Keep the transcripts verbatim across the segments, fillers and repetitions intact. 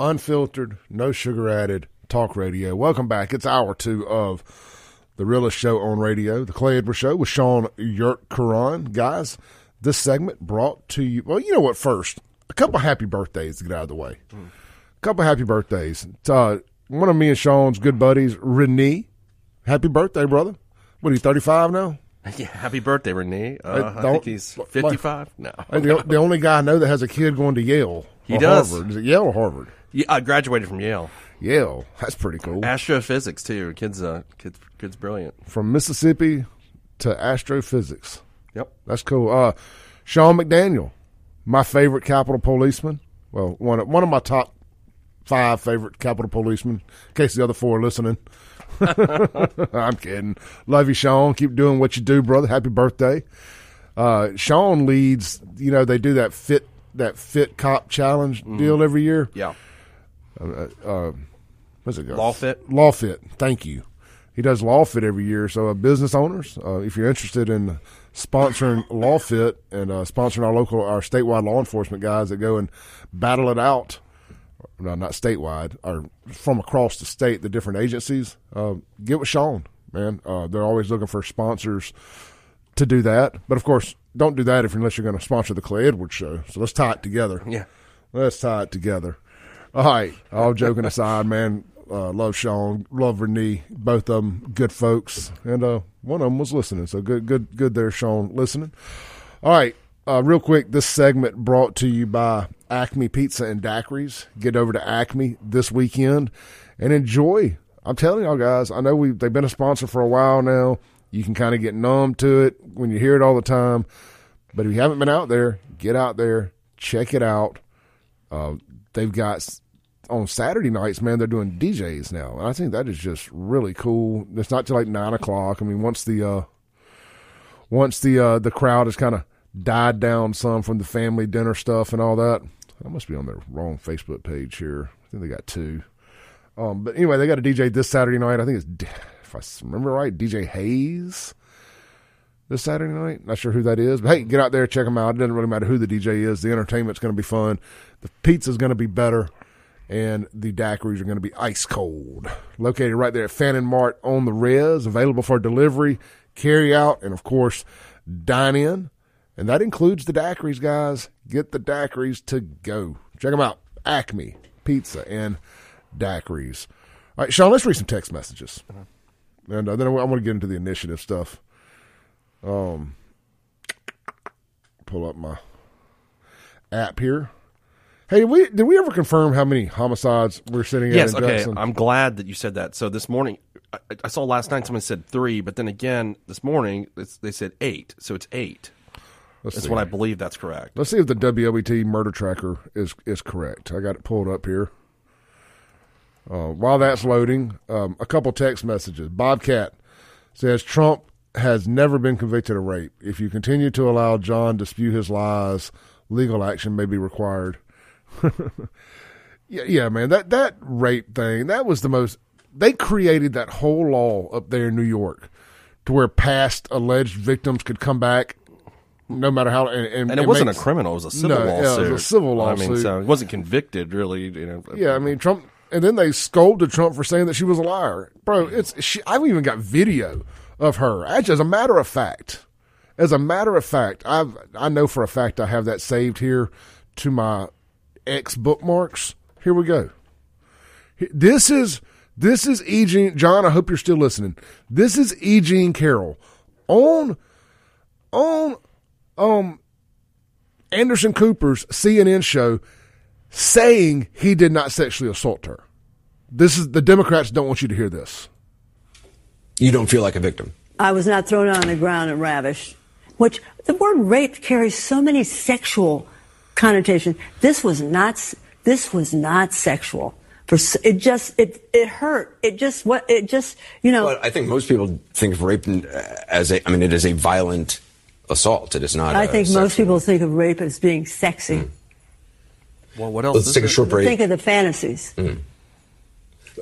unfiltered, no sugar added talk radio. Welcome back. It's hour two of The Realest Show on Radio, The Clay Edwards Show with Sean Yurkovich. Guys, this segment brought to you, well, you know what, first, a couple happy birthdays to get out of the way. Mm. A couple happy birthdays. Uh, one of me and Sean's good buddies, Renee. Happy birthday, brother. What are you, thirty-five now? Yeah, happy birthday, Renee. Uh, I, I think he's fifty-five. No. The, the only guy I know that has a kid going to Yale. He does. Harvard. Is it Yale or Harvard? Yeah, I graduated from Yale. Yale. That's pretty cool. Astrophysics, too. Kid's, uh, kid's, kid's brilliant. From Mississippi to astrophysics. Yep. That's cool. Uh, Sean McDaniel, my favorite Capitol policeman. Well, one of, one of my top five favorite Capitol policemen, in case the other four are listening. I'm kidding. Love you, Sean. Keep doing what you do, brother. Happy birthday. Uh, Sean leads, you know, they do that fit that fit cop challenge mm. deal every year. Yeah. Uh, uh, what's it called? Law Fit. Law Fit. Thank you. He does Law Fit every year. So uh, business owners, uh, if you're interested in sponsoring Law Fit and uh, sponsoring our local, our statewide law enforcement guys that go and battle it out, no, not statewide, or from across the state, the different agencies, uh, get with Sean, man. Uh, they're always looking for sponsors to do that. But, of course, don't do that if unless you're going to sponsor the Clay Edwards Show. So let's tie it together. Yeah. Let's tie it together. All right. All joking aside, man, uh, love Sean, love Renee, both of them good folks. And uh, one of them was listening. So good, good, good there, Sean, listening. All right. Uh, real quick, this segment brought to you by Acme Pizza and Daiquiri's. Get over to Acme this weekend and enjoy. I'm telling y'all guys, I know we they've been a sponsor for a while now. You can kind of get numb to it when you hear it all the time. But if you haven't been out there, get out there, check it out. Uh, they've got on Saturday nights, man, they're doing D Js now. And I think that is just really cool. It's not till like nine o'clock. I mean, once the uh, once the uh, the crowd is kind of died down some from the family dinner stuff and all that. I must be on their wrong Facebook page here. I think they got two. Um, but anyway, they got a D J this Saturday night. I think it's, if I remember right, D J Hayes this Saturday night. Not sure who that is. But, hey, get out there, check them out. It doesn't really matter who the D J is. The entertainment's going to be fun. The pizza's going to be better. And the daiquiris are going to be ice cold. Located right there at Fannin' Mart on the Res. Available for delivery, carry out, and, of course, dine-in. And that includes the daiquiris, guys. Get the daiquiris to go. Check them out. Acme Pizza and Daiquiris. All right, Sean, let's read some text messages. Uh-huh. And uh, then I, I want to get into the initiative stuff. Um, pull up my app here. Hey, we, did we ever confirm how many homicides we're sitting yes, at in okay. Jackson? Yes, okay. I'm glad that you said that. So this morning, I, I saw last night someone said three, but then again this morning it's, they said eight, so it's eight. Let's that's see. What I believe that's correct. Let's see if the W O B T murder tracker is, is correct. I got it pulled up here. Uh, while that's loading, um, a couple text messages. Bobcat says, Trump has never been convicted of rape. If you continue to allow John to spew his lies, legal action may be required. yeah, yeah, man, that, that rape thing, that was the most – they created that whole law up there in New York to where past alleged victims could come back. No matter how, and, and, and it, it wasn't makes, a criminal; it was a civil no, lawsuit. Yeah, it was a civil lawsuit. I mean, so he wasn't convicted, really. You know. Yeah, I mean, Trump, and then they scolded Trump for saying that she was a liar, bro. It's she, I've even got video of her. Actually, as a matter of fact, as a matter of fact, I've I know for a fact I have that saved here to my ex bookmarks. Here we go. This is this is E. Jean, John. I hope you're still listening. This is E. Jean Carroll on on. Um, Anderson Cooper's C N N show saying he did not sexually assault her. This is the Democrats don't want you to hear this. You don't feel like a victim. I was not thrown on the ground and ravished, which the word rape carries so many sexual connotations. This was not. This was not sexual. It just it it hurt. It just what it just you know. Well, I think most people think of rape as a. I mean, it is a violent assault. It is not. I think most people think of rape as being sexy. Mm. Well, what else? Let's take a short break. Think of the fantasies. Mm.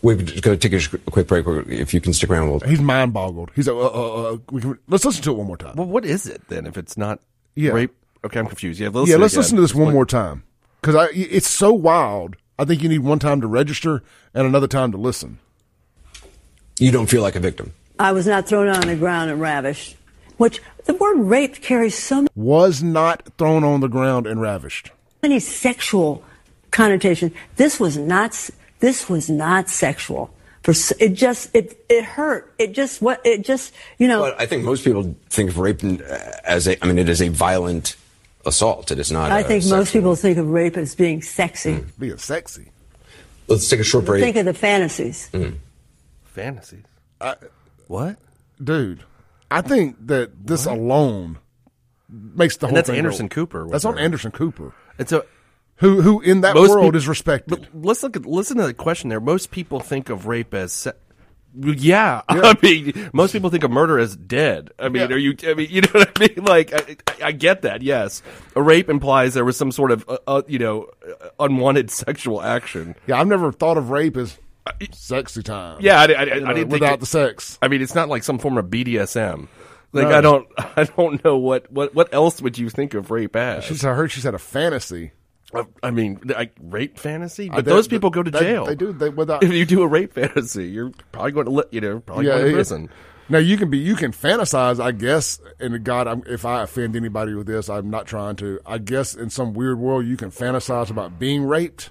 We're going to take a quick break. If you can stick around, we'll... He's mind boggled. He's like, uh, uh, uh, we can... Let's listen to it one more time. Well, what is it then? If it's not yeah. rape, okay, I'm confused. Yeah, let's yeah. Listen let's again. listen to this one more time because it's so wild. I think you need one time to register and another time to listen. You don't feel like a victim. I was not thrown on the ground and ravished, which the word raped carries so many. Was not thrown on the ground and ravished. Any sexual connotation. This was not. This was not sexual. It just it it hurt. It just what it just you know. But I think most people think of rape as a. I mean, it is a violent assault. It is not. I think most people think of rape as being sexy. Mm. Being sexy. Let's take a short break. Think of the fantasies. Mm. Fantasies. I, what, dude? I think that this what? alone makes the whole. And that's thing Anderson real. Cooper. That's on Anderson Cooper. It's a. Who, who in that Most world pe- is respected? But let's look at listen to the question there. Most people think of rape as, se- yeah. yeah. I mean, most people think of murder as dead. I mean, yeah. are you? I mean, you know what I mean? Like, I, I get that. Yes, a rape implies there was some sort of, uh, uh, you know, unwanted sexual action. Yeah, I've never thought of rape as sexy time. Yeah, I, I, I, you know, I didn't without think, the sex. I mean, it's not like some form of B D S M. Like, no. I don't, I don't know what, what, what else would you think of rape as? She's, I heard she's had a fantasy. I mean, I, rape fantasy, but those people go to jail. They, they do. They, without, if you do a rape fantasy, you're probably going to, you know, probably yeah, going to prison. Yeah. Now you can be, you can fantasize, I guess. And God, I'm, if I offend anybody with this, I'm not trying to. I guess in some weird world, you can fantasize about being raped.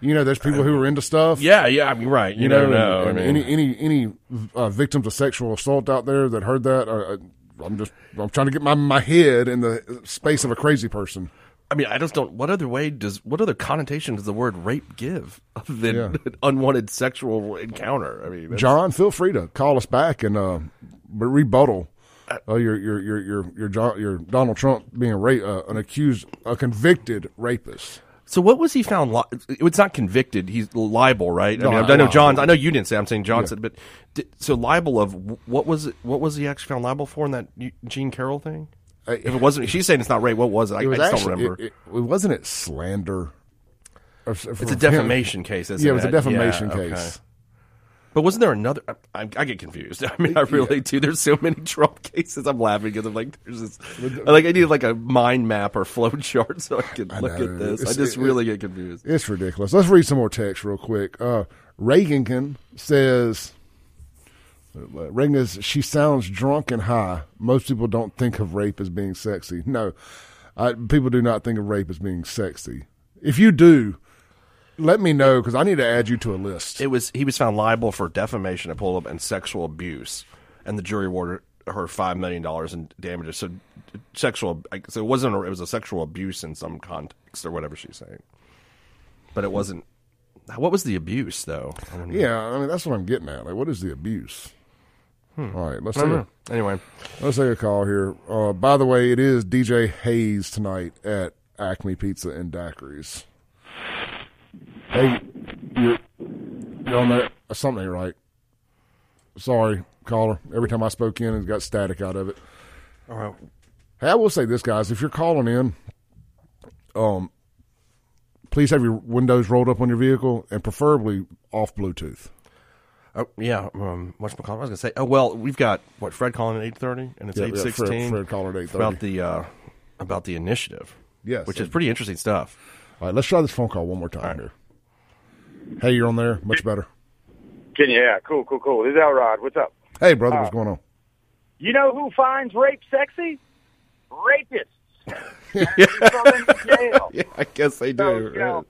You know, there's people who are into stuff. Yeah, yeah, I mean, right. You, you know, know, and, know. And I mean, any any any uh, victims of sexual assault out there that heard that, uh, I'm just, I'm trying to get my my head in the space of a crazy person. I mean, I just don't. What other way does what other connotation does the word rape give other than yeah. an unwanted sexual encounter? I mean, that's... John, feel free to call us back and uh, rebuttal uh, your, your your your your John, your Donald Trump being a ra- uh, an accused, a convicted rapist. So what was he found? Li- it's not convicted. He's libel, right? I mean, no, I know John's. I know you didn't say. I'm saying John said, yeah. but did, so libel of what was it? What was he actually found liable for in that Jean Carroll thing? If it wasn't, she's saying it's not rape. What was it? I, it was I just actually, don't remember. It, it, wasn't it slander? Or, or, it's a defamation him. case, isn't it? Yeah, it was a defamation yeah, case. Okay. But wasn't there another? I, I, I get confused. I mean, I really yeah. do. There's so many Trump cases. I'm laughing because I'm like, there's this. Like, I need like a mind map or flow chart so I can I look know, at this. I just it, really get confused. It's ridiculous. Let's read some more text real quick. Uh, Reagankin says. Reagan is, she sounds drunk and high. Most people don't think of rape as being sexy. No, I, people do not think of rape as being sexy. If you do, let me know because I need to add you to a list. It was he was found liable for defamation and pull up and sexual abuse, and the jury awarded her five million dollars in damages. So sexual, so it wasn't a, it was a sexual abuse in some context or whatever she's saying, but it wasn't. What was the abuse though? I don't know. Yeah, I mean that's what I'm getting at. Like, what is the abuse? Hmm. All right, let's take a, anyway. Let's take a call here. Uh, by the way, it is D J Hayes tonight at Acme Pizza and Daiquiri's. Hey, you're, you're on there. Something ain't right. Sorry, caller. Every time I spoke in, it got static out of it. All right. Hey, I will say this, guys. If you're calling in, um, please have your windows rolled up on your vehicle and preferably off Bluetooth. Oh, yeah, um, what's my call? I was going to say, oh, well, we've got, what, Fred calling at eight thirty? And it's yeah, eight sixteen? Yeah, Fred, Fred calling at eight thirty. About the, uh, about the initiative. Yes. Which so, is pretty interesting stuff. All right, let's try this phone call one more time right. here. Hey, you're on there. Much better. Can you? Yeah, cool, cool, cool. This is Elrod. What's up? Hey, brother, uh, what's going on? You know who finds rape sexy? Rapists. yeah, I guess they so, do. You know,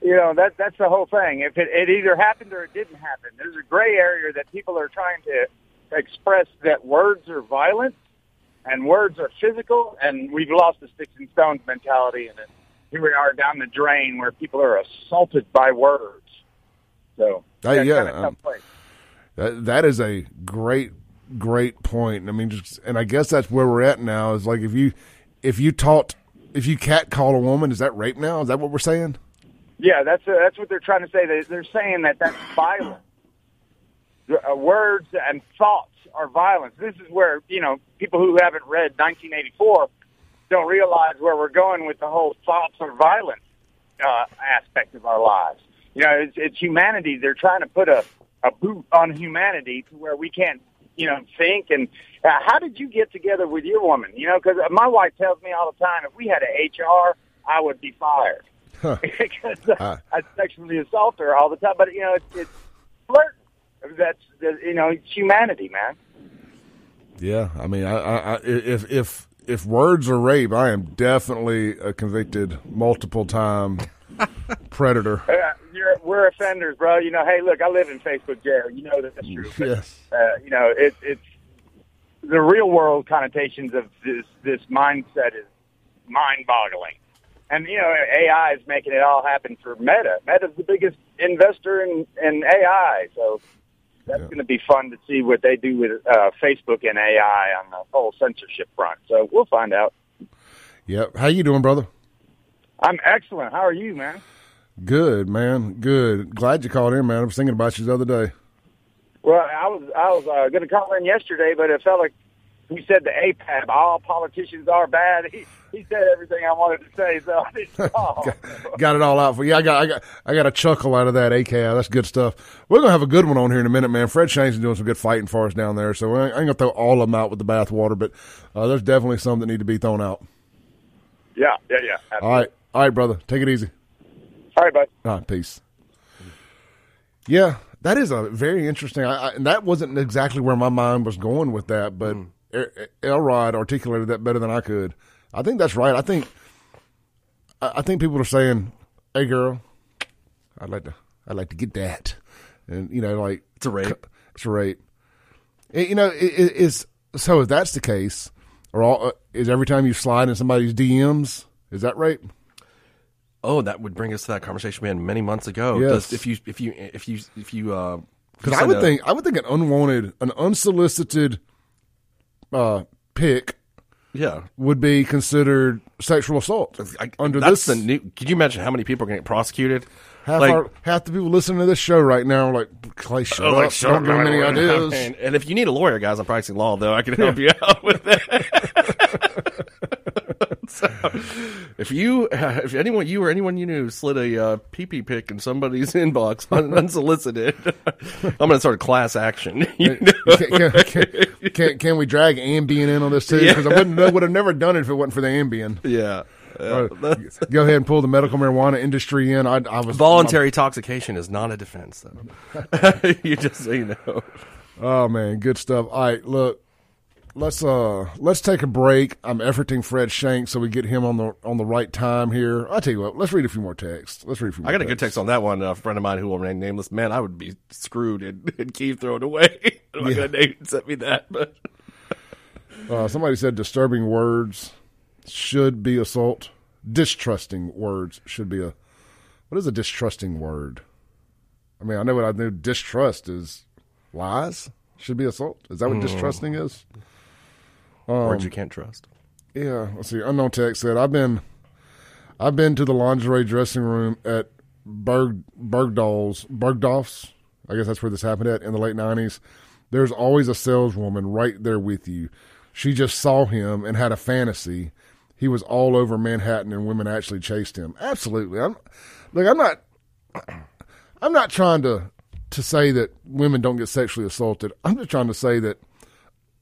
You know, that that's the whole thing. If it, it either happened or it didn't happen, there's a gray area that people are trying to express that words are violent and words are physical, and we've lost the sticks and stones mentality, and here we are down the drain where people are assaulted by words. So that's uh, yeah, kind of tough place. That, that is a great, great point. I mean, just, and I guess that's where we're at now is like if you if you taught, if you catcall a woman, is that rape now? Is that what we're saying? Yeah, that's uh, that's what they're trying to say. They, they're saying that that's violence. Uh, words and thoughts are violence. This is where, you know, people who haven't read nineteen eighty-four don't realize where we're going with the whole thoughts are violent uh, aspect of our lives. You know, it's, it's humanity. They're trying to put a, a boot on humanity to where we can't, you know, think. And uh, how did you get together with your woman? You know, because my wife tells me all the time, if we had an H R, I would be fired. huh. because huh. I sexually assault her all the time. But you know, it's, it's flirting. That's, that's you know, it's humanity, man. Yeah, I mean, I, I, I if if if words are rape, I am definitely a convicted multiple time predator. Uh, you're, we're offenders, bro. You know, hey, look, I live in Facebook jail. You know that that's true. But, yes. Uh, you know, it, it's the real world connotations of this this mindset is mind-boggling. And, you know, A I is making it all happen for Meta. Meta's the biggest investor in, in A I, so that's yeah. going to be fun to see what they do with uh, Facebook and A I on the whole censorship front. So we'll find out. Yep. How you doing, brother? I'm excellent. How are you, man? Good, man. Good. Glad you called in, man. I was thinking about you the other day. Well, I was I was uh, going to call in yesterday, but it felt like we said the A P A B, all politicians are bad. He, he said everything I wanted to say, so I didn't call. got, got it all out for you. I got I got I got a chuckle out of that, A K I. That's good stuff. We're gonna have a good one on here in a minute, man. Fred Shanks is doing some good fighting for us down there, so I ain't gonna throw all of them out with the bathwater, but uh, there's definitely some that need to be thrown out. Yeah, yeah, yeah. Absolutely. All right, all right, brother. Take it easy. All right, bud. All right, peace. Yeah. That is a very interesting, I, I, and that wasn't exactly where my mind was going with that, but mm. er, Elrod articulated that better than I could. I think that's right. I think I, I think people are saying, "Hey, girl, I'd like to, I'd like to get that," and you know, like it's a rape, it's a rape. It, you know, it, it, it's so if that's the case, or all, is every time you slide in somebody's D Ms, is that rape? Oh, that would bring us to that conversation we had many months ago. Yes. Does, if you, if you, if you, if you, uh, because I would a, think, I would think an unwanted, an unsolicited, uh, pick, yeah, would be considered sexual assault I, under that's this. The new, could you imagine how many people are getting prosecuted? Half, like, our, half the people listening to this show right now are like, Clay, shut oh, up. Like, shut I don't up, have any ideas. And, and if you need a lawyer, guys, I'm practicing law, though. I can help you out with that. So, if you, uh, if anyone, you or anyone you knew slid a uh, pee-pee pic in somebody's inbox unsolicited, I'm going to start a class action. You know? can, can, can, can we drag Ambien in on this too? Because yeah. I wouldn't, I would have never done it if it wasn't for the Ambien. Yeah. Uh, go ahead and pull the medical marijuana industry in. I, I was voluntary I'm, intoxication is not a defense, though. You just you know. Oh man, good stuff. All right, look. Let's uh let's take a break. I'm efforting Fred Shanks so we get him on the on the right time here. I'll tell you what, let's read a few more texts. Let's read a few more I got texts. A good text on that one. A friend of mine who will remain nameless. Man, I would be screwed and, and keep throwing away. I'm not yeah. gonna name and sent me that, but uh, somebody said disturbing words should be assault. Distrusting words should be a what is a distrusting word? I mean, I know what I knew distrust is lies should be assault. Is that what mm. distrusting is? Um, Words you can't trust. Yeah, let's see. Unknown text said, "I've been, I've been to the lingerie dressing room at Berg Bergdorf's. Bergdorf's. I guess that's where this happened at in the late nineties. There's always a saleswoman right there with you. She just saw him and had a fantasy. He was all over Manhattan, and women actually chased him. Absolutely. I'm, like, I'm not, I'm not trying to to say that women don't get sexually assaulted. I'm just trying to say that."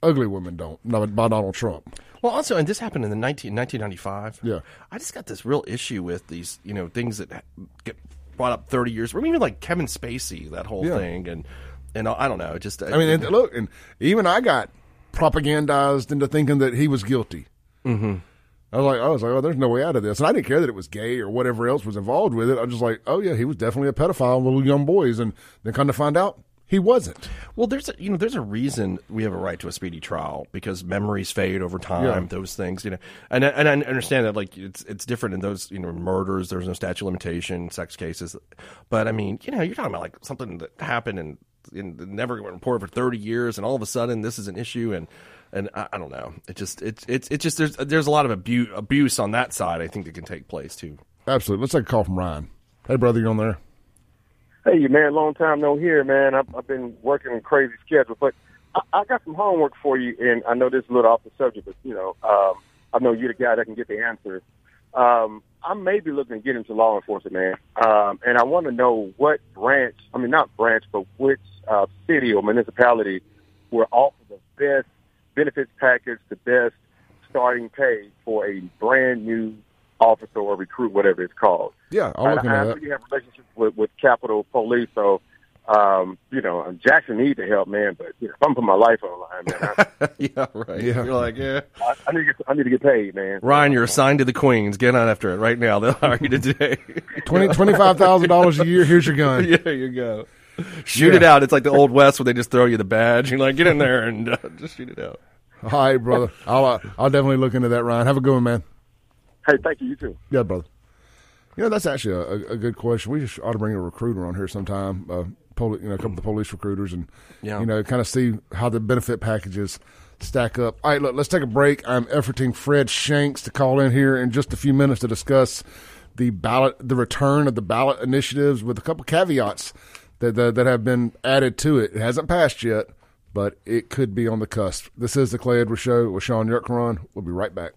Ugly women don't, not by Donald Trump. Well, also, and this happened in the nineteen ninety-five. Yeah. I just got this real issue with these, you know, things that get brought up thirty years. I mean, even like Kevin Spacey, that whole yeah. thing. And, and I don't know. Just I, I mean, and look, and even I got propagandized into thinking that he was guilty. Mm-hmm. I was like, I was like, oh, there's no way out of this. And I didn't care that it was gay or whatever else was involved with it. I was just like, oh, yeah, he was definitely a pedophile with little young boys. And then come to find out, he wasn't. Well, there's a, you know there's a reason we have a right to a speedy trial because memories fade over time. Yeah. Those things, you know, and and I understand that like it's it's different in those you know murders. There's no statute of limitation, sex cases, but I mean you know you're talking about like something that happened and and never got reported for thirty years, and all of a sudden this is an issue, and and I, I don't know. It just it's it's it just there's there's a lot of abuse abuse on that side. I think that can take place too. Absolutely. Let's take a call from Ryan. Hey, brother, you on there? Hey, man, long time no hear, man. I've, I've been working a crazy schedule, but I, I got some homework for you, and I know this is a little off the subject, but, you know, um, I know you're the guy that can get the answers. Um, I may be looking to get into law enforcement, man, um, and I want to know what branch, I mean, not branch, but which uh, city or municipality will offer the best benefits package, the best starting pay for a brand-new officer or recruit, whatever it's called. Yeah, I'll look into that. I know you have relationships with, with Capitol Police, so, um, you know, Jackson needs the help, man, but you know, if I'm putting my life on the line, man. I, yeah, right. Yeah. You're like, yeah. I, I, need to get, I need to get paid, man. Ryan, you're assigned to the Queens. Get on after it right now. They'll hire you today. twenty twenty-five thousand dollars a year. Here's your gun. Yeah, you go. Shoot yeah. it out. It's like the Old West where they just throw you the badge. You're like, get in there and uh, just shoot it out. All right, brother. I'll uh, I'll definitely look into that, Ryan. Have a good one, man. Hey, thank you. You too. Yeah, brother. You know, that's actually a, a good question. We just ought to bring a recruiter on here sometime, uh, poli- you know, a couple of the police recruiters, and, yeah. you know, kind of see how the benefit packages stack up. All right, look, let's take a break. I'm efforting Fred Shanks to call in here in just a few minutes to discuss the ballot, the return of the ballot initiatives with a couple caveats that that, that have been added to it. It hasn't passed yet, but it could be on the cusp. This is the Clay Edwards Show with Sean Yurkovich. We'll be right back.